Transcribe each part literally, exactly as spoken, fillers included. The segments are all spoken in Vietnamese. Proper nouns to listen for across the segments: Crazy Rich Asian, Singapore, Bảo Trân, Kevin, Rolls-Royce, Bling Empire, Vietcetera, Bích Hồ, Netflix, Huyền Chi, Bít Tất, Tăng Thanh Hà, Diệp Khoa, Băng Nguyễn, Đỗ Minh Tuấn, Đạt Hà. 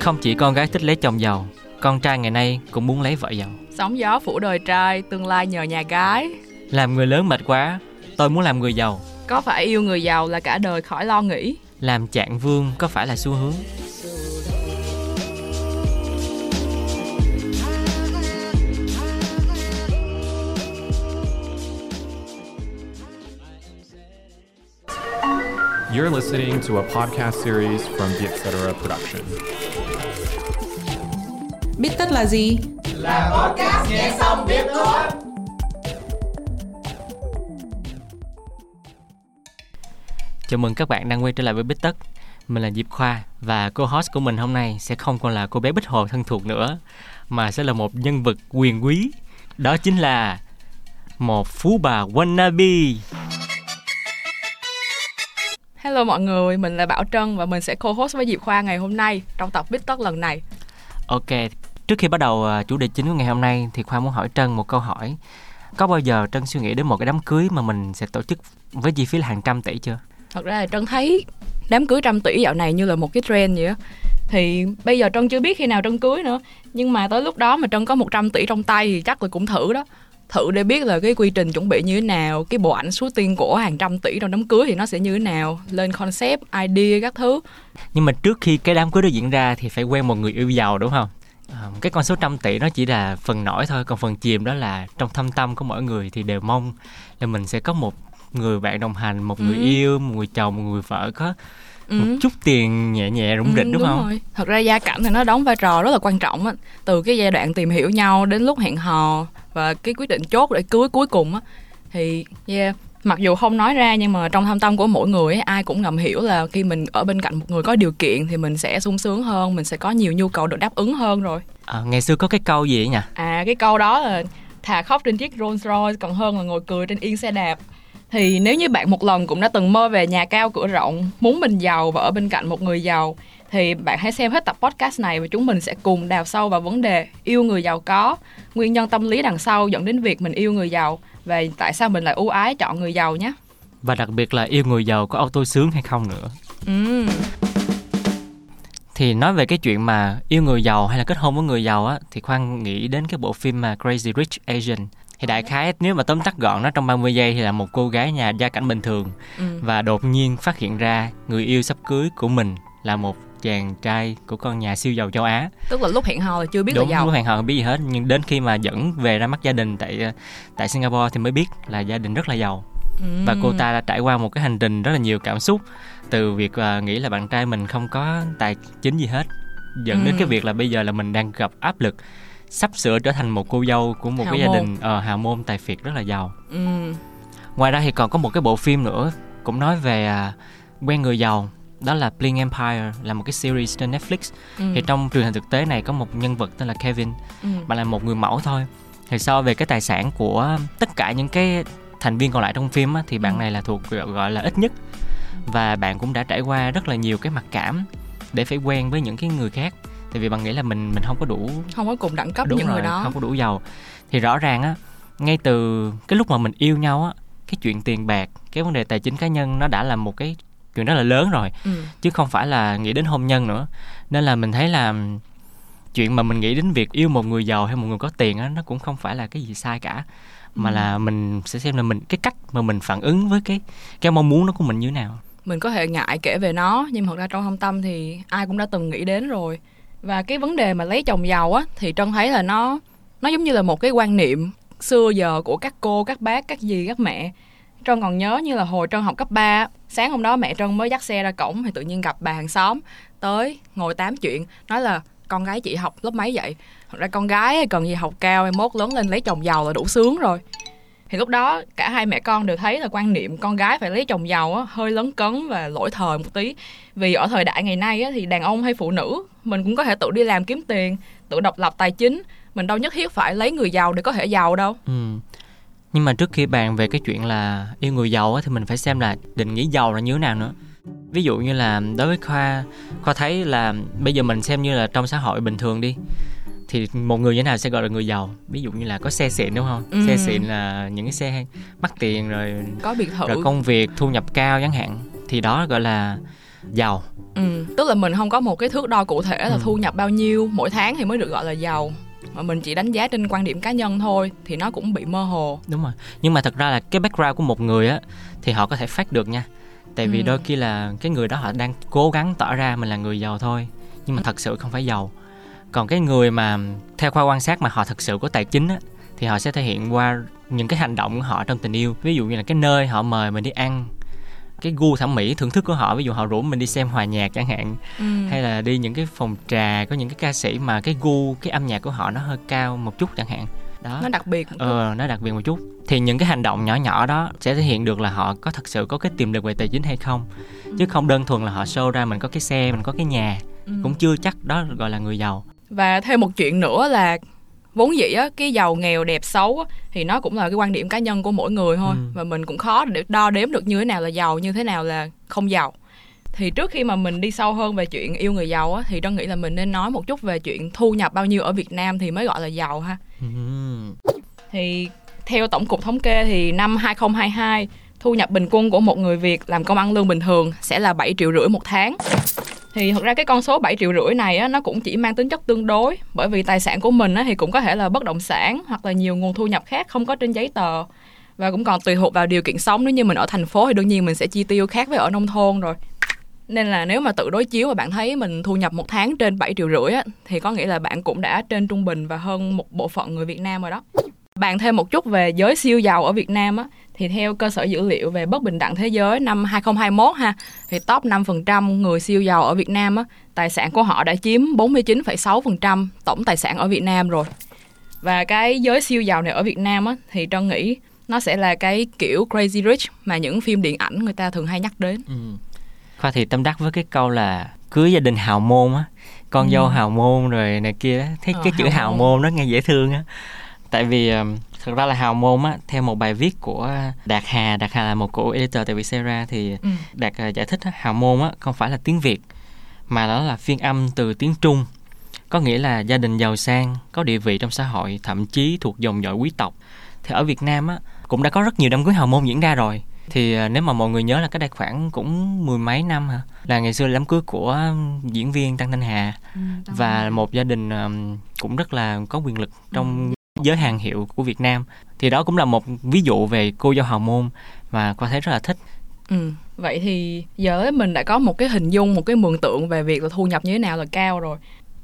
Không chỉ con gái thích lấy chồng giàu, con trai ngày nay cũng muốn lấy vợ giàu. Sóng gió phủ đời trai, tương lai nhờ nhà gái. Làm người lớn mệt quá, tôi muốn làm người giàu. Có phải yêu người giàu là cả đời khỏi lo nghĩ. Làm trạng vương có phải là xu hướng. You're listening to a podcast series from Vietcetera Production. Bít Tất là gì? Là podcast nghe xong biết thôi. Chào mừng các bạn đang quay trở lại với Bít Tất. Mình là Diệp Khoa và cô host của mình hôm nay sẽ không còn là cô bé Bích Hồ thân thuộc nữa, mà sẽ là một nhân vật quyền quý. Đó chính là một phú bà wannabe. Hello mọi người, mình là Bảo Trân và mình sẽ co-host với Diệp Khoa ngày hôm nay trong tập Bít Tất lần này. Ok, trước khi bắt đầu chủ đề chính của ngày hôm nay thì Khoa muốn hỏi Trân một câu hỏi. Có bao giờ Trân suy nghĩ đến một cái đám cưới mà mình sẽ tổ chức với chi phí là hàng trăm tỷ chưa? Thật ra là Trân thấy đám cưới trăm tỷ dạo này như là một cái trend vậy á. Thì bây giờ Trân chưa biết khi nào Trân cưới nữa. Nhưng mà tới lúc đó mà Trân có một trăm tỷ trong tay thì chắc là cũng thử đó. Thử để biết là cái quy trình chuẩn bị như thế nào, cái bộ ảnh shooting của hàng trăm tỷ trong đám cưới thì nó sẽ như thế nào, lên concept, idea các thứ. Nhưng mà trước khi cái đám cưới đó diễn ra thì phải quen một người yêu giàu đúng không? À, cái con số trăm tỷ nó chỉ là phần nổi thôi, còn phần chìm đó là trong thâm tâm của mỗi người thì đều mong là mình sẽ có một người bạn đồng hành, một người ừ. yêu, một người chồng, một người vợ có ừ. một chút tiền nhẹ nhẹ rủng rỉnh ừ, đúng, đúng không? Rồi. Thật ra gia cảnh thì nó đóng vai trò rất là quan trọng á, từ cái giai đoạn tìm hiểu nhau đến lúc hẹn hò và cái quyết định chốt để cưới cuối cùng á, thì yeah, mặc dù không nói ra nhưng mà trong thâm tâm của mỗi người ấy, ai cũng ngầm hiểu là khi mình ở bên cạnh một người có điều kiện thì mình sẽ sung sướng hơn, mình sẽ có nhiều nhu cầu được đáp ứng hơn rồi. À, ngày xưa có cái câu gì ấy nhỉ? À, cái câu đó là thà khóc trên chiếc Rolls-Royce còn hơn là ngồi cười trên yên xe đạp. Thì nếu như bạn một lần cũng đã từng mơ về nhà cao cửa rộng, muốn mình giàu và ở bên cạnh một người giàu, thì bạn hãy xem hết tập podcast này và chúng mình sẽ cùng đào sâu vào vấn đề yêu người giàu có, nguyên nhân tâm lý đằng sau dẫn đến việc mình yêu người giàu và tại sao mình lại ưu ái chọn người giàu nhé. Và đặc biệt là yêu người giàu có auto sướng hay không nữa. Ừ. Thì nói về cái chuyện mà yêu người giàu hay là kết hôn với người giàu á, thì Khoan nghĩ đến cái bộ phim mà Crazy Rich Asian. Thì đại khái nếu mà tóm tắt gọn nó trong ba mươi giây thì là một cô gái nhà gia cảnh bình thường ừ. và đột nhiên phát hiện ra người yêu sắp cưới của mình là một chàng trai của con nhà siêu giàu châu Á. Tức là lúc hẹn hò là chưa biết đúng, là giàu. Đúng, lúc hẹn hò không biết gì hết, nhưng đến khi mà dẫn về ra mắt gia đình tại tại Singapore thì mới biết là gia đình rất là giàu. Ừ. Và cô ta đã trải qua một cái hành trình rất là nhiều cảm xúc, từ việc uh, nghĩ là bạn trai mình không có tài chính gì hết, dẫn ừ. đến cái việc là bây giờ là mình đang gặp áp lực sắp sửa trở thành một cô dâu của một hào cái môn. Gia đình uh, hào môn tài phiệt rất là giàu. Ừ. Ngoài ra thì còn có một cái bộ phim nữa cũng nói về uh, quen người giàu. Đó là Bling Empire, là một cái series trên Netflix. Ừ. Thì trong trường hợp thực tế này có một nhân vật tên là Kevin. Ừ. Bạn là một người mẫu thôi. Thì so về cái tài sản của tất cả những cái thành viên còn lại trong phim á, thì bạn này là thuộc gọi là ít nhất. Và bạn cũng đã trải qua rất là nhiều cái mặc cảm để phải quen với những cái người khác. Tại vì bạn nghĩ là mình mình không có đủ, không có cùng đẳng cấp những rồi, người đó, không có đủ giàu. Thì rõ ràng á, ngay từ cái lúc mà mình yêu nhau á, cái chuyện tiền bạc, cái vấn đề tài chính cá nhân nó đã là một cái chuyện đó là lớn rồi ừ. chứ không phải là nghĩ đến hôn nhân nữa. Nên là mình thấy là chuyện mà mình nghĩ đến việc yêu một người giàu hay một người có tiền á, nó cũng không phải là cái gì sai cả, mà ừ. là mình sẽ xem là mình cái cách mà mình phản ứng với cái cái mong muốn đó của mình như thế nào. Mình có thể ngại kể về nó nhưng thật ra trong thâm tâm thì ai cũng đã từng nghĩ đến rồi. Và cái vấn đề mà lấy chồng giàu á, thì Trân thấy là nó nó giống như là một cái quan niệm xưa giờ của các cô, các bác, các dì, các mẹ. Trân còn nhớ như là hồi Trân học cấp ba, sáng hôm đó mẹ Trân mới dắt xe ra cổng thì tự nhiên gặp bà hàng xóm tới ngồi tám chuyện, nói là con gái chị học lớp mấy vậy? Thật ra con gái cần gì học cao, mai mốt lớn lên lấy chồng giàu là đủ sướng rồi. Thì lúc đó cả hai mẹ con đều thấy là quan niệm con gái phải lấy chồng giàu á, hơi lấn cấn và lỗi thời một tí. Vì ở thời đại ngày nay á, thì đàn ông hay phụ nữ mình cũng có thể tự đi làm kiếm tiền, tự độc lập tài chính, mình đâu nhất thiết phải lấy người giàu để có thể giàu đâu. Ừ. Nhưng mà trước khi bàn về cái chuyện là yêu người giàu á, thì mình phải xem là định nghĩa giàu là như thế nào nữa. Ví dụ như là đối với Khoa, Khoa thấy là bây giờ mình xem như là trong xã hội bình thường đi, thì một người như thế nào sẽ gọi là người giàu? Ví dụ như là có xe xịn đúng không? Ừ. Xe xịn là những cái xe mắc tiền rồi, có biệt thự, rồi công việc, thu nhập cao chẳng hạn. Thì đó gọi là giàu. Ừ, tức là mình không có một cái thước đo cụ thể là ừ. thu nhập bao nhiêu mỗi tháng thì mới được gọi là giàu, mà mình chỉ đánh giá trên quan điểm cá nhân thôi thì nó cũng bị mơ hồ. Đúng rồi, nhưng mà thật ra là cái background của một người á thì họ có thể phát được nha, tại vì ừ. đôi khi là cái người đó họ đang cố gắng tỏ ra mình là người giàu thôi, nhưng mà thật sự không phải giàu. Còn cái người mà theo Khoa quan sát mà họ thật sự có tài chính á thì họ sẽ thể hiện qua những cái hành động của họ trong tình yêu. Ví dụ như là cái nơi họ mời mình đi ăn, cái gu thẩm mỹ thưởng thức của họ, ví dụ họ rủ mình đi xem hòa nhạc chẳng hạn, ừ. hay là đi những cái phòng trà có những cái ca sĩ mà cái gu, cái âm nhạc của họ nó hơi cao một chút chẳng hạn. Đó. Nó đặc biệt. Ờ, nó đặc biệt một chút. Thì những cái hành động nhỏ nhỏ đó sẽ thể hiện được là họ có thật sự có cái tiềm lực về tài chính hay không. Ừ. Chứ không đơn thuần là họ show ra mình có cái xe, mình có cái nhà, ừ. cũng chưa chắc đó gọi là người giàu. Và thêm một chuyện nữa là vốn dĩ á, cái giàu nghèo đẹp xấu á, thì nó cũng là cái quan điểm cá nhân của mỗi người thôi, ừ. và mình cũng khó để đo đếm được như thế nào là giàu, như thế nào là không giàu. Thì trước khi mà mình đi sâu hơn về chuyện yêu người giàu á, thì Trân nghĩ là mình nên nói một chút về chuyện thu nhập bao nhiêu ở Việt Nam thì mới gọi là giàu ha. ừ. Thì theo Tổng cục Thống kê thì năm hai không hai hai, thu nhập bình quân của một người Việt làm công ăn lương bình thường sẽ là bảy triệu rưỡi một tháng. Thì thật ra cái con số bảy triệu rưỡi này á, nó cũng chỉ mang tính chất tương đối, bởi vì tài sản của mình á, thì cũng có thể là bất động sản hoặc là nhiều nguồn thu nhập khác không có trên giấy tờ, và cũng còn tùy thuộc vào điều kiện sống. Nếu như mình ở thành phố thì đương nhiên mình sẽ chi tiêu khác với ở nông thôn rồi. Nên là nếu mà tự đối chiếu và bạn thấy mình thu nhập một tháng trên bảy triệu rưỡi á, thì có nghĩa là bạn cũng đã trên trung bình và hơn một bộ phận người Việt Nam rồi đó. Bàn thêm một chút về giới siêu giàu ở Việt Nam á, thì theo cơ sở dữ liệu về bất bình đẳng thế giới năm hai không hai mốt ha, thì top năm phần trăm người siêu giàu ở Việt Nam á, tài sản của họ đã chiếm bốn mươi chín phẩy sáu phần trăm tổng tài sản ở Việt Nam rồi. Và cái giới siêu giàu này ở Việt Nam á, thì Trân nghĩ nó sẽ là cái kiểu Crazy Rich mà những phim điện ảnh người ta thường hay nhắc đến. Ừ. Khoa thì tâm đắc với cái câu là cưới gia đình hào môn á, con ừ. dâu hào môn rồi này kia đó. Thấy ờ, cái chữ hào môn nó nghe dễ thương á. Tại vì thật ra là hào môn á, theo một bài viết của Đạt Hà, Đạt Hà là một cổ editor tại Vietcetera, thì ừ. Đạt giải thích hào môn á, không phải là tiếng Việt mà đó là phiên âm từ tiếng Trung, có nghĩa là gia đình giàu sang, có địa vị trong xã hội, thậm chí thuộc dòng dõi quý tộc. Thì ở Việt Nam á, cũng đã có rất nhiều đám cưới hào môn diễn ra rồi. Thì nếu mà mọi người nhớ là cái đài khoảng cũng mười mấy năm hả, là ngày xưa là đám cưới của diễn viên Tăng Thanh Hà, ừ, và một gia đình cũng rất là có quyền lực trong ừ. giới hàng hiệu của Việt Nam. Thì đó cũng là một ví dụ về cô dâu hào môn mà Khoa thấy rất là thích. Ừ. Vậy thì giờ mình đã có một cái hình dung, một cái mường tượng về việc là thu nhập như thế nào là cao rồi.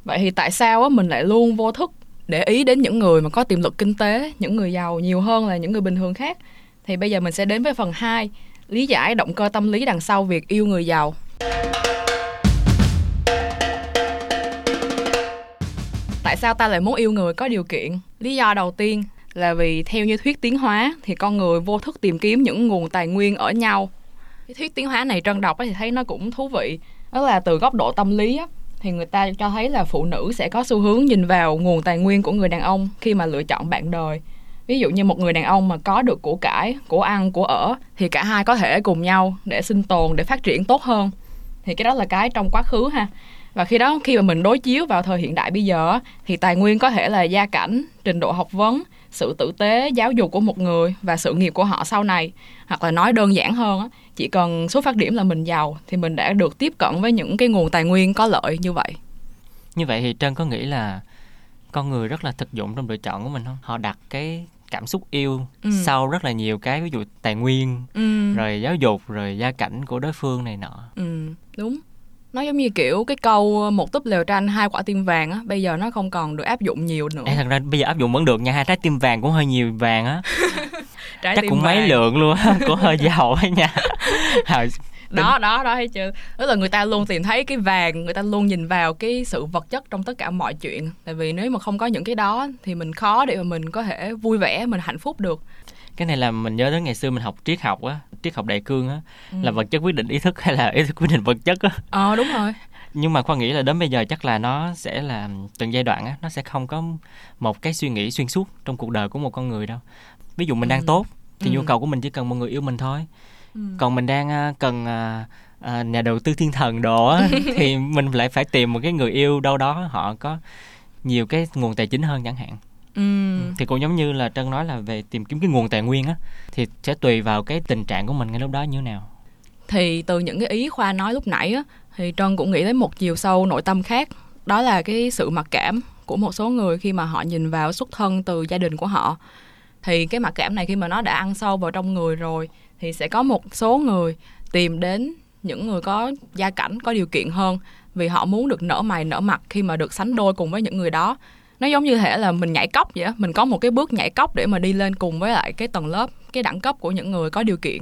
Vậy thì tại sao mình lại luôn vô thức để ý đến những người mà có tiềm lực kinh tế, những người giàu nhiều hơn là những người bình thường khác? Thì bây giờ mình sẽ đến với phần hai, lý giải động cơ tâm lý đằng sau việc yêu người giàu. Tại sao ta lại muốn yêu người có điều kiện? Lý do đầu tiên là vì theo như thuyết tiến hóa thì con người vô thức tìm kiếm những nguồn tài nguyên ở nhau. Cái thuyết tiến hóa này Trân đọc thì thấy nó cũng thú vị. Đó là từ góc độ tâm lý thì người ta cho thấy là phụ nữ sẽ có xu hướng nhìn vào nguồn tài nguyên của người đàn ông khi mà lựa chọn bạn đời. Ví dụ như một người đàn ông mà có được của cải, của ăn, của ở thì cả hai có thể cùng nhau để sinh tồn, để phát triển tốt hơn. Thì cái đó là cái trong quá khứ ha. Và khi đó, khi mà mình đối chiếu vào thời hiện đại bây giờ thì tài nguyên có thể là gia cảnh, trình độ học vấn, sự tử tế, giáo dục của một người và sự nghiệp của họ sau này. Hoặc là nói đơn giản hơn, chỉ cần xuất phát điểm là mình giàu thì mình đã được tiếp cận với những cái nguồn tài nguyên có lợi như vậy. Như vậy thì Trân có nghĩ là con người rất là thực dụng trong lựa chọn của mình không? Họ đặt cái cảm xúc yêu ừ. sau rất là nhiều cái, ví dụ tài nguyên, ừ. rồi giáo dục, rồi gia cảnh của đối phương này nọ. Ừ, đúng. Nó giống như kiểu cái câu một túp lều tranh hai quả tim vàng á, bây giờ nó không còn được áp dụng nhiều nữa. Ê, thật ra bây giờ áp dụng vẫn được nha, hai trái tim vàng cũng hơi nhiều vàng á. Trái chắc tim cũng vàng. Mấy lượng luôn á, cũng hơi giàu ấy nha. Đó, đó, đó, thấy chưa? Tức là người ta luôn tìm thấy cái vàng, người ta luôn nhìn vào cái sự vật chất trong tất cả mọi chuyện. Tại vì nếu mà không có những cái đó thì mình khó để mà mình có thể vui vẻ, mình hạnh phúc được. Cái này là mình nhớ đến ngày xưa mình học triết học á, triết học đại cương á, ừ. là vật chất quyết định ý thức hay là ý thức quyết định vật chất á. Ờ đúng rồi. Nhưng mà Khoa nghĩ là đến bây giờ chắc là nó sẽ là từng giai đoạn á, nó sẽ không có một cái suy nghĩ xuyên suốt trong cuộc đời của một con người đâu. Ví dụ mình ừ. đang tốt thì ừ. nhu cầu của mình chỉ cần một người yêu mình thôi. Ừ. Còn mình đang cần à, nhà đầu tư thiên thần đồ á thì mình lại phải tìm một cái người yêu đâu đó họ có nhiều cái nguồn tài chính hơn chẳng hạn. Ừ. Thì cũng giống như là Trân nói là về tìm kiếm cái nguồn tài nguyên á, thì sẽ tùy vào cái tình trạng của mình ngay lúc đó như thế nào. Thì từ những cái ý Khoa nói lúc nãy á, thì Trân cũng nghĩ đến một chiều sâu nội tâm khác. Đó là cái sự mặc cảm của một số người khi mà họ nhìn vào xuất thân từ gia đình của họ. Thì cái mặc cảm này khi mà nó đã ăn sâu vào trong người rồi thì sẽ có một số người tìm đến những người có gia cảnh, có điều kiện hơn, vì họ muốn được nở mày nở mặt khi mà được sánh đôi cùng với những người đó. Nó giống như thể là mình nhảy cốc vậy á, mình có một cái bước nhảy cốc để mà đi lên cùng với lại cái tầng lớp, cái đẳng cấp của những người có điều kiện.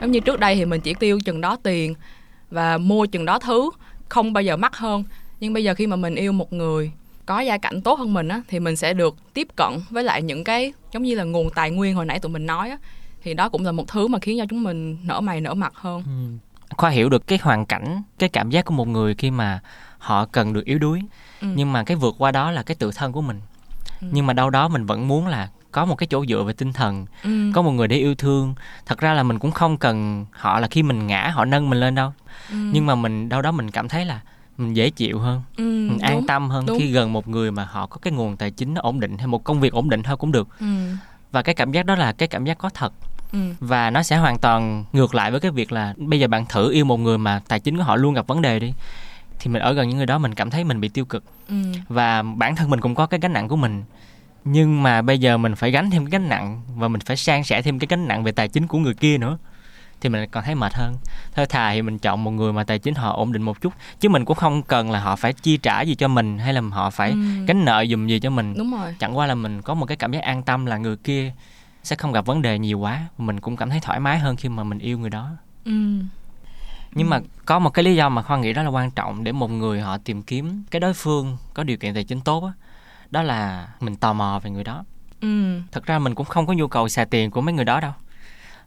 Giống như trước đây thì mình chỉ tiêu chừng đó tiền và mua chừng đó thứ, không bao giờ mắc hơn. Nhưng bây giờ khi mà mình yêu một người có gia cảnh tốt hơn mình á, thì mình sẽ được tiếp cận với lại những cái giống như là nguồn tài nguyên hồi nãy tụi mình nói á. Thì đó cũng là một thứ mà khiến cho chúng mình nở mày nở mặt hơn. Ừ. Khoa hiểu được cái hoàn cảnh, cái cảm giác của một người khi mà họ cần được yếu đuối. Ừ. Nhưng mà cái vượt qua đó là cái tự thân của mình. Ừ. Nhưng mà đâu đó mình vẫn muốn là có một cái chỗ dựa về tinh thần, ừ. có một người để yêu thương. Thật ra là mình cũng không cần họ là khi mình ngã họ nâng mình lên đâu. Ừ. Nhưng mà mình đâu đó mình cảm thấy là mình dễ chịu hơn, ừ, mình an đúng, tâm hơn đúng. Khi gần một người mà họ có cái nguồn tài chính nó ổn định hay một công việc ổn định hơn cũng được. Ừ. Và cái cảm giác đó là cái cảm giác có thật. Ừ. Và nó sẽ hoàn toàn ngược lại với cái việc là bây giờ bạn thử yêu một người mà tài chính của họ luôn gặp vấn đề đi, thì mình ở gần những người đó mình cảm thấy mình bị tiêu cực. Ừ. Và bản thân mình cũng có cái gánh nặng của mình, nhưng mà bây giờ mình phải gánh thêm cái gánh nặng và mình phải san sẻ thêm cái gánh nặng về tài chính của người kia nữa, thì mình còn thấy mệt hơn. Thôi thà thì mình chọn một người mà tài chính họ ổn định một chút, chứ mình cũng không cần là họ phải chi trả gì cho mình hay là họ phải ừ. gánh nợ dùm gì cho mình. Đúng rồi. Chẳng qua là mình có một cái cảm giác an tâm là người kia sẽ không gặp vấn đề nhiều quá, mình cũng cảm thấy thoải mái hơn khi mà mình yêu người đó. Ừ. Nhưng mà có một cái lý do mà Khoa nghĩ rất là quan trọng để một người họ tìm kiếm cái đối phương có điều kiện tài chính tốt đó, đó là mình tò mò về người đó. Ừ. Thật ra mình cũng không có nhu cầu xài tiền của mấy người đó đâu,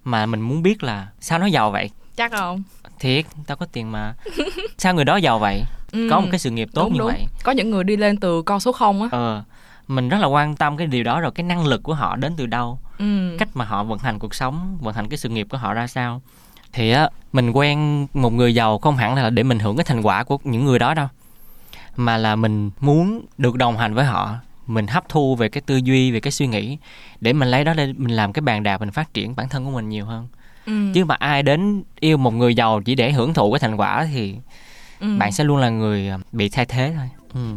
mà mình muốn biết là sao nó giàu vậy. Chắc không? Thiệt, tao có tiền mà. Sao người đó giàu vậy? Ừ. Có một cái sự nghiệp tốt đúng, như đúng. vậy. Có những người đi lên từ con số không á. Ờ, mình rất là quan tâm cái điều đó, rồi cái năng lực của họ đến từ đâu, ừ. cách mà họ vận hành cuộc sống, vận hành cái sự nghiệp của họ ra sao. Thì á, mình quen một người giàu không hẳn là để mình hưởng cái thành quả của những người đó đâu, mà là mình muốn được đồng hành với họ. Mình hấp thu về cái tư duy, về cái suy nghĩ, để mình lấy đó lên, mình làm cái bàn đạp, mình phát triển bản thân của mình nhiều hơn. Ừ. Chứ mà ai đến yêu một người giàu chỉ để hưởng thụ cái thành quả thì ừ. bạn sẽ luôn là người bị thay thế thôi. Ừ.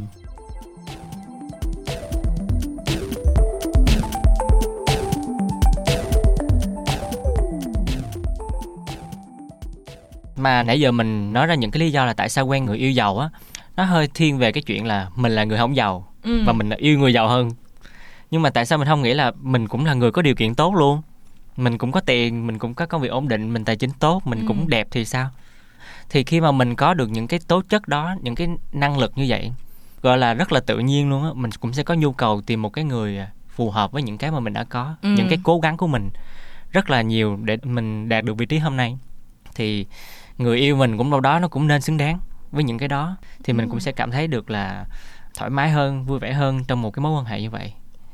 Mà nãy giờ mình nói ra những cái lý do là tại sao quen người yêu giàu á, nó hơi thiên về cái chuyện là mình là người không giàu. Ừ. Và mình yêu người giàu hơn. Nhưng mà tại sao mình không nghĩ là mình cũng là người có điều kiện tốt luôn, mình cũng có tiền, mình cũng có công việc ổn định, mình tài chính tốt, mình ừ. cũng đẹp thì sao? Thì khi mà mình có được những cái tố chất đó, những cái năng lực như vậy, gọi là rất là tự nhiên luôn á, mình cũng sẽ có nhu cầu tìm một cái người phù hợp với những cái mà mình đã có, ừ. những cái cố gắng của mình rất là nhiều để mình đạt được vị trí hôm nay. Thì người yêu mình cũng đâu đó nó cũng nên xứng đáng với những cái đó, thì mình ừ. cũng sẽ cảm thấy được là thoải mái hơn, vui vẻ hơn trong một cái mối quan hệ như vậy.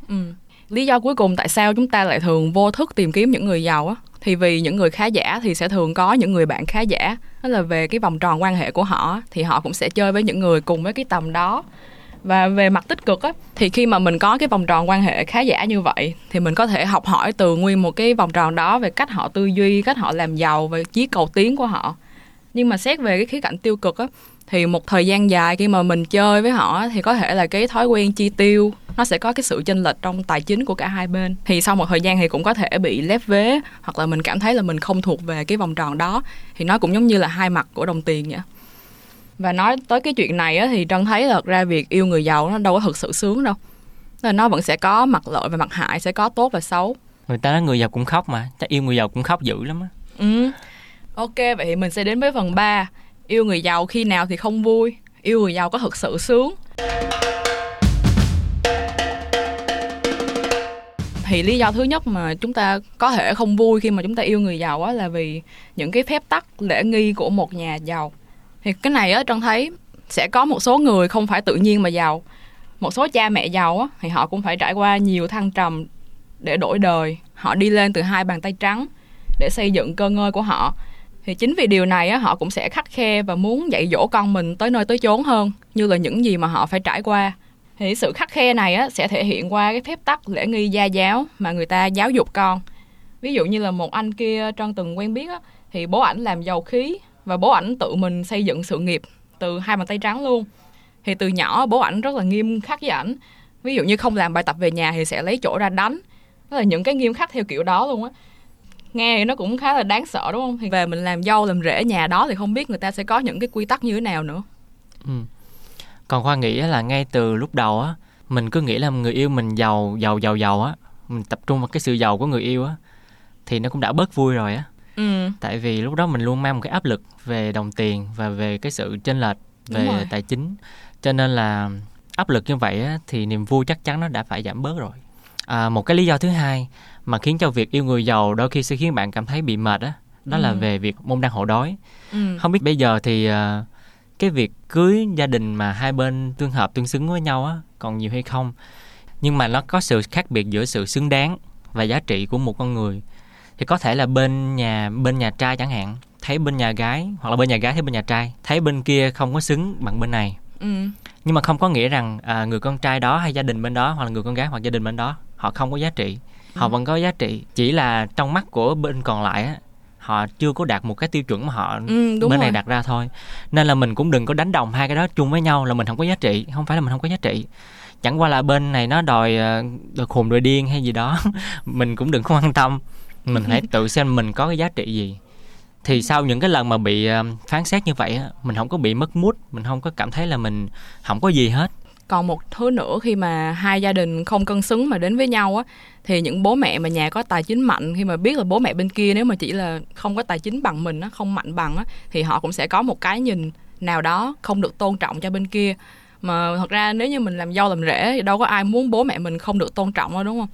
Ừ. Lý do cuối cùng tại sao chúng ta lại thường vô thức tìm kiếm những người giàu á, thì vì những người khá giả thì sẽ thường có những người bạn khá giả. Đó là về cái vòng tròn quan hệ của họ, thì họ cũng sẽ chơi với những người cùng với cái tầm đó. Và về mặt tích cực á, thì khi mà mình có cái vòng tròn quan hệ khá giả như vậy, thì mình có thể học hỏi từ nguyên một cái vòng tròn đó về cách họ tư duy, cách họ làm giàu, về chí cầu tiến của họ. Nhưng mà xét về cái khía cạnh tiêu cực á, thì một thời gian dài khi mà mình chơi với họ thì có thể là cái thói quen chi tiêu nó sẽ có cái sự chênh lệch trong tài chính của cả hai bên. Thì sau một thời gian thì cũng có thể bị lép vế, hoặc là mình cảm thấy là mình không thuộc về cái vòng tròn đó. Thì nó cũng giống như là hai mặt của đồng tiền vậy. Và nói tới cái chuyện này á, thì Trân thấy là thật ra việc yêu người giàu nó đâu có thực sự sướng đâu. Nên nó vẫn sẽ có mặt lợi và mặt hại, sẽ có tốt và xấu. Người ta nói người giàu cũng khóc mà, ta yêu người giàu cũng khóc dữ lắm á. Ừ. Ok, vậy thì mình sẽ đến với phần ba. Yêu người giàu khi nào thì không vui, yêu người giàu có thực sự sướng. Thì lý do thứ nhất mà chúng ta có thể không vui khi mà chúng ta yêu người giàu á, là vì những cái phép tắc lễ nghi của một nhà giàu. Thì cái này á, Trân thấy sẽ có một số người không phải tự nhiên mà giàu. Một số cha mẹ giàu á, thì họ cũng phải trải qua nhiều thăng trầm để đổi đời. Họ đi lên từ hai bàn tay trắng để xây dựng cơ ngơi của họ. Thì chính vì điều này á, họ cũng sẽ khắt khe và muốn dạy dỗ con mình tới nơi tới chốn hơn, như là những gì mà họ phải trải qua. Thì sự khắt khe này á, sẽ thể hiện qua cái phép tắc lễ nghi gia giáo mà người ta giáo dục con. Ví dụ như là một anh kia Trân từng quen biết á, Thì bố ảnh làm dầu khí và bố ảnh tự mình xây dựng sự nghiệp từ hai bàn tay trắng luôn. Thì từ nhỏ bố ảnh rất là nghiêm khắc với ảnh. Ví dụ như không làm bài tập về nhà thì sẽ lấy chỗ ra đánh. Đó là những cái nghiêm khắc theo kiểu đó luôn á. Nghe thì nó cũng khá là đáng sợ đúng không? Thì về mình làm dâu, làm rể nhà đó thì không biết người ta sẽ có những cái quy tắc như thế nào nữa. Ừ. Còn Khoa nghĩ là ngay từ lúc đầu á, mình cứ nghĩ là người yêu mình giàu, giàu, giàu, giàu á. Mình tập trung vào cái sự giàu của người yêu á. Thì nó cũng đã bớt vui rồi á. Ừ. Tại vì lúc đó mình luôn mang một cái áp lực về đồng tiền và về cái sự chênh lệch về tài chính. Cho nên là áp lực như vậy á, thì niềm vui chắc chắn nó đã phải giảm bớt rồi. À, một cái lý do thứ hai mà khiến cho việc yêu người giàu đôi khi sẽ khiến bạn cảm thấy bị mệt á, đó, đó ừ. là về việc môn đăng hộ đối. Ừ. Không biết bây giờ thì uh, cái việc cưới gia đình mà hai bên tương hợp tương xứng với nhau á còn nhiều hay không. Nhưng mà nó có sự khác biệt giữa sự xứng đáng và giá trị của một con người. Thì có thể là bên nhà bên nhà trai chẳng hạn thấy bên nhà gái, hoặc là bên nhà gái thấy bên nhà trai thấy bên kia không có xứng bằng bên này. Ừ. Nhưng mà không có nghĩa rằng à, người con trai đó hay gia đình bên đó, hoặc là người con gái hoặc gia đình bên đó họ không có giá trị. Họ ừ. vẫn có giá trị, chỉ là trong mắt của bên còn lại á, họ chưa có đạt một cái tiêu chuẩn mà họ ừ, bên rồi. này đặt ra thôi. Nên là mình cũng đừng có đánh đồng hai cái đó chung với nhau là mình không có giá trị. Không phải là mình không có giá trị, chẳng qua là bên này nó đòi đòi khùng đòi điên hay gì đó. Mình cũng đừng có quan tâm, mình hãy tự xem mình có cái giá trị gì. Thì sau những cái lần mà bị phán xét như vậy, mình không có bị mất mood, mình không có cảm thấy là mình không có gì hết. Còn một thứ nữa, khi mà hai gia đình không cân xứng mà đến với nhau á, thì những bố mẹ mà nhà có tài chính mạnh, khi mà biết là bố mẹ bên kia nếu mà chỉ là không có tài chính bằng mình á, không mạnh bằng á, thì họ cũng sẽ có một cái nhìn nào đó không được tôn trọng cho bên kia. Mà thật ra nếu như mình làm dâu làm rể thì đâu có ai muốn bố mẹ mình không được tôn trọng đâu, đúng không?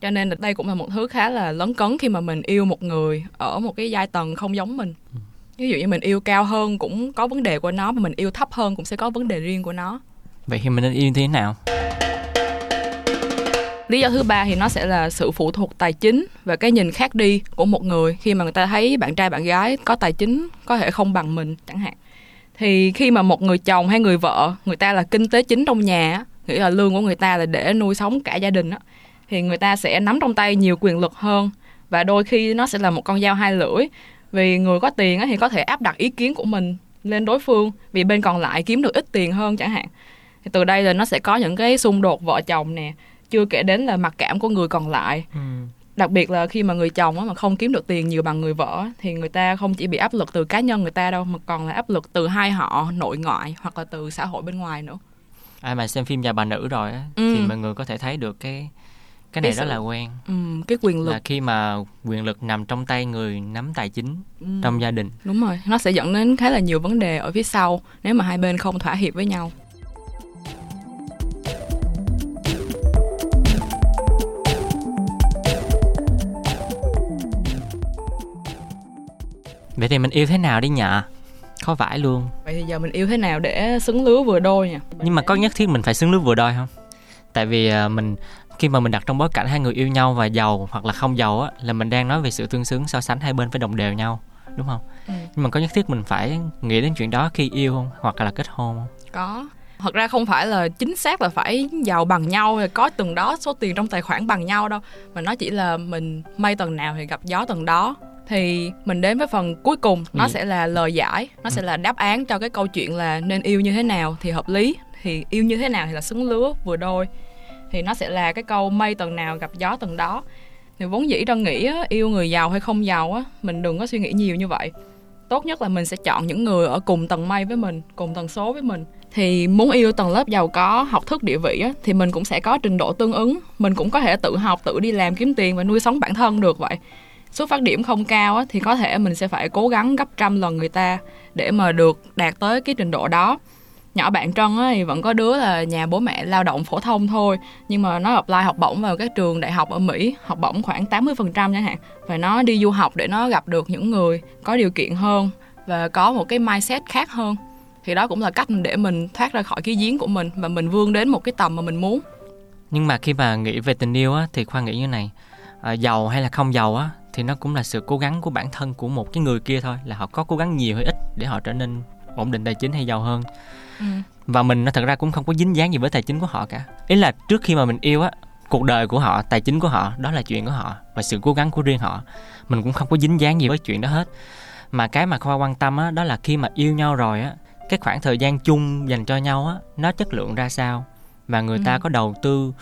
Cho nên là đây cũng là một thứ khá là lấn cấn khi mà mình yêu một người ở một cái giai tầng không giống mình. Ví dụ như mình yêu cao hơn cũng có vấn đề của nó, mà mình yêu thấp hơn cũng sẽ có vấn đề riêng của nó. Vậy thì mình nên yêu như thế nào? Lý do thứ ba thì nó sẽ là sự phụ thuộc tài chính và cái nhìn khác đi của một người. Khi mà người ta thấy bạn trai bạn gái có tài chính có thể không bằng mình chẳng hạn. Thì khi mà một người chồng hay người vợ, người ta là kinh tế chính trong nhà, nghĩa là lương của người ta là để nuôi sống cả gia đình á, thì người ta sẽ nắm trong tay nhiều quyền lực hơn. Và đôi khi nó sẽ là một con dao hai lưỡi. Vì người có tiền thì có thể áp đặt ý kiến của mình lên đối phương, vì bên còn lại kiếm được ít tiền hơn chẳng hạn. Thì từ đây là nó sẽ có những cái xung đột vợ chồng nè. Chưa kể đến là mặc cảm của người còn lại. ừ. Đặc biệt là khi mà người chồng mà không kiếm được tiền nhiều bằng người vợ, thì người ta không chỉ bị áp lực từ cá nhân người ta đâu, mà còn là áp lực từ hai họ nội ngoại, hoặc là từ xã hội bên ngoài nữa. Ai mà xem phim Nhà Bà Nữ rồi á, ừ. thì mọi người có thể thấy được cái cái này rất là quen. Ừ, cái quyền lực là khi mà quyền lực nằm trong tay người nắm tài chính ừ. trong gia đình. Đúng rồi, nó sẽ dẫn đến khá là nhiều vấn đề ở phía sau nếu mà hai bên không thỏa hiệp với nhau. Vậy thì mình yêu thế nào đi nhờ? Khó vãi luôn. Vậy thì giờ mình yêu thế nào để xứng lứa vừa đôi nhỉ? Nhưng mà có nhất thiết mình phải xứng lứa vừa đôi không? Tại vì mình khi mà mình đặt trong bối cảnh hai người yêu nhau và giàu hoặc là không giàu á, là mình đang nói về sự tương xứng, so sánh hai bên phải đồng đều nhau, đúng không? Ừ. Nhưng mà có nhất thiết mình phải nghĩ đến chuyện đó khi yêu không? Hoặc là kết hôn không? Có. Thật ra không phải là chính xác là phải giàu bằng nhau, có từng đó số tiền trong tài khoản bằng nhau đâu. Mà nó chỉ là mình mây tầng nào thì gặp gió tầng đó. Thì mình đến với phần cuối cùng, nó ừ. sẽ là lời giải. Nó ừ. sẽ là đáp án cho cái câu chuyện là nên yêu như thế nào thì hợp lý. Thì yêu như thế nào thì là xứng lứa vừa đôi. Thì nó sẽ là cái câu mây tầng nào gặp gió tầng đó. Thì vốn dĩ đang nghĩ á, yêu người giàu hay không giàu á, mình đừng có suy nghĩ nhiều như vậy. Tốt nhất là mình sẽ chọn những người ở cùng tầng mây với mình, cùng tần số với mình. Thì muốn yêu tầng lớp giàu có, học thức địa vị á, thì mình cũng sẽ có trình độ tương ứng. Mình cũng có thể tự học, tự đi làm kiếm tiền và nuôi sống bản thân được vậy. Xuất phát điểm không cao á, thì có thể mình sẽ phải cố gắng gấp trăm lần người ta để mà được đạt tới cái trình độ đó. Nhỏ bạn Trân á, thì vẫn có đứa là nhà bố mẹ lao động phổ thông thôi, nhưng mà nó apply học bổng vào các trường đại học ở Mỹ, học bổng khoảng tám mươi phần trăm chẳng hạn. Và nó đi du học để nó gặp được những người có điều kiện hơn và có một cái mindset khác hơn. Thì đó cũng là cách để mình thoát ra khỏi cái giếng của mình và mình vươn đến một cái tầm mà mình muốn. Nhưng mà khi mà nghĩ về tình yêu á, thì Khoa nghĩ như này, à, giàu hay là không giàu á, thì nó cũng là sự cố gắng của bản thân của một cái người kia thôi, là họ có cố gắng nhiều hay ít để họ trở nên ổn định tài chính hay giàu hơn. Ừ. Và mình nó thật ra cũng không có dính dáng gì với tài chính của họ cả. Ý là trước khi mà mình yêu á, cuộc đời của họ, tài chính của họ, đó là chuyện của họ và sự cố gắng của riêng họ. Mình cũng không có dính dáng gì với chuyện đó hết. Mà cái mà Khoa quan tâm á, đó là khi mà yêu nhau rồi á, cái khoảng thời gian chung dành cho nhau á, nó chất lượng ra sao, và người ừ. ta có đầu tư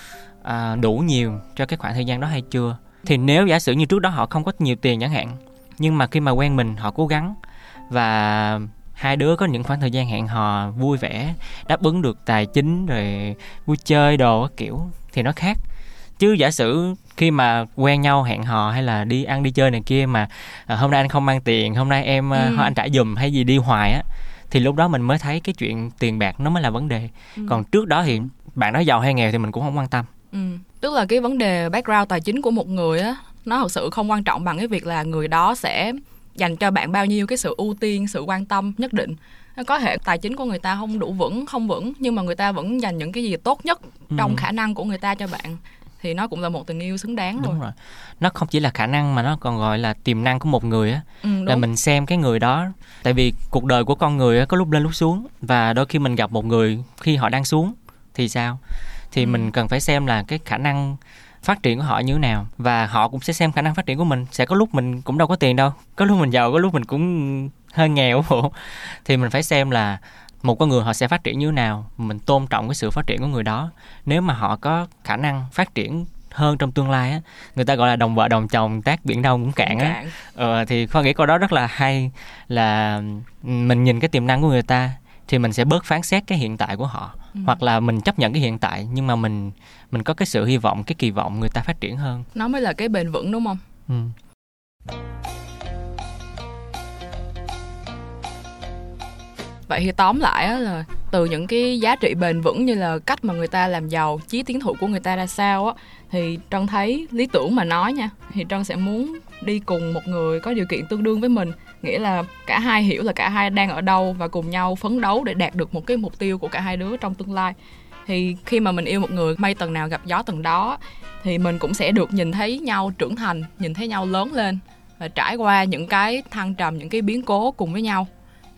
à, đủ nhiều cho cái khoảng thời gian đó hay chưa. Thì nếu giả sử như trước đó họ không có nhiều tiền chẳng hạn, nhưng mà khi mà quen mình họ cố gắng, và hai đứa có những khoảng thời gian hẹn hò vui vẻ, đáp ứng được tài chính rồi vui chơi đồ các kiểu, thì nó khác. Chứ giả sử khi mà quen nhau hẹn hò hay là đi ăn đi chơi này kia mà à, hôm nay anh không mang tiền, hôm nay em ừ. anh trả giùm hay gì đi hoài á, thì lúc đó mình mới thấy cái chuyện tiền bạc nó mới là vấn đề. ừ. Còn trước đó thì bạn nói giàu hay nghèo thì mình cũng không quan tâm. ừ. Tức là cái vấn đề background tài chính của một người á, nó thật sự không quan trọng bằng cái việc là người đó sẽ dành cho bạn bao nhiêu cái sự ưu tiên, sự quan tâm nhất định. Có thể tài chính của người ta không đủ vững, không vững, nhưng mà người ta vẫn dành những cái gì tốt nhất trong ừ. khả năng của người ta cho bạn, thì nó cũng là một tình yêu xứng đáng. Đúng rồi. Nó không chỉ là khả năng mà nó còn gọi là tiềm năng của một người á. Ừ, là mình xem cái người đó. Tại vì cuộc đời của con người á, có lúc lên lúc xuống, và đôi khi mình gặp một người khi họ đang xuống thì sao? Thì ừ. mình cần phải xem là cái khả năng phát triển của họ như thế nào, và họ cũng sẽ xem khả năng phát triển của mình. Sẽ có lúc mình cũng đâu có tiền đâu, có lúc mình giàu, có lúc mình cũng hơi nghèo. Thì mình phải xem là một con người họ sẽ phát triển như thế nào, mình tôn trọng cái sự phát triển của người đó. Nếu mà họ có khả năng phát triển hơn trong tương lai á, người ta gọi là đồng vợ đồng chồng tác biển đông cũng cạn á. Ờ, thì Khoa nghĩ câu đó rất là hay, là mình nhìn cái tiềm năng của người ta thì mình sẽ bớt phán xét cái hiện tại của họ, ừ. hoặc là mình chấp nhận cái hiện tại, nhưng mà mình mình có cái sự hy vọng, cái kỳ vọng người ta phát triển hơn. Nó mới là cái bền vững, đúng không? Ừ. Vậy thì tóm lại là từ những cái giá trị bền vững như là cách mà người ta làm giàu, chí tiến thủ của người ta ra sao á, thì Trân thấy lý tưởng mà nói nha, thì Trân sẽ muốn đi cùng một người có điều kiện tương đương với mình, nghĩa là cả hai hiểu là cả hai đang ở đâu và cùng nhau phấn đấu để đạt được một cái mục tiêu của cả hai đứa trong tương lai. Thì khi mà mình yêu một người, mây tầng nào gặp gió tầng đó, thì mình cũng sẽ được nhìn thấy nhau trưởng thành, nhìn thấy nhau lớn lên và trải qua những cái thăng trầm, những cái biến cố cùng với nhau.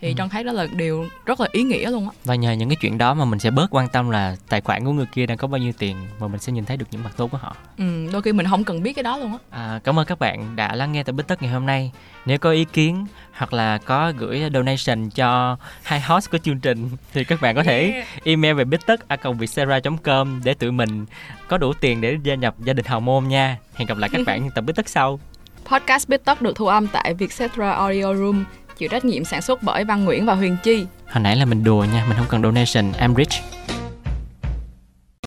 Thì ừ. Trân thấy đó là điều rất là ý nghĩa luôn á. Và nhờ những cái chuyện đó mà mình sẽ bớt quan tâm là tài khoản của người kia đang có bao nhiêu tiền, mà mình sẽ nhìn thấy được những mặt tốt của họ. Ừ, đôi khi mình không cần biết cái đó luôn á. À, cảm ơn các bạn đã lắng nghe tập Bít Tất ngày hôm nay. Nếu có ý kiến hoặc là có gửi donation cho hai host của chương trình thì các bạn có thể yeah. email về bít tất a còng vietcetera chấm com để tụi mình có đủ tiền để gia nhập gia đình hào môn nha. Hẹn gặp lại các bạn tập Bít Tất sau. Podcast Bít Tất được thu âm tại Vietcetera Audio Room, chịu trách nhiệm sản xuất bởi Băng Nguyễn và Huyền Chi. Hồi nãy là mình đùa nha, mình không cần donation, I'm rich.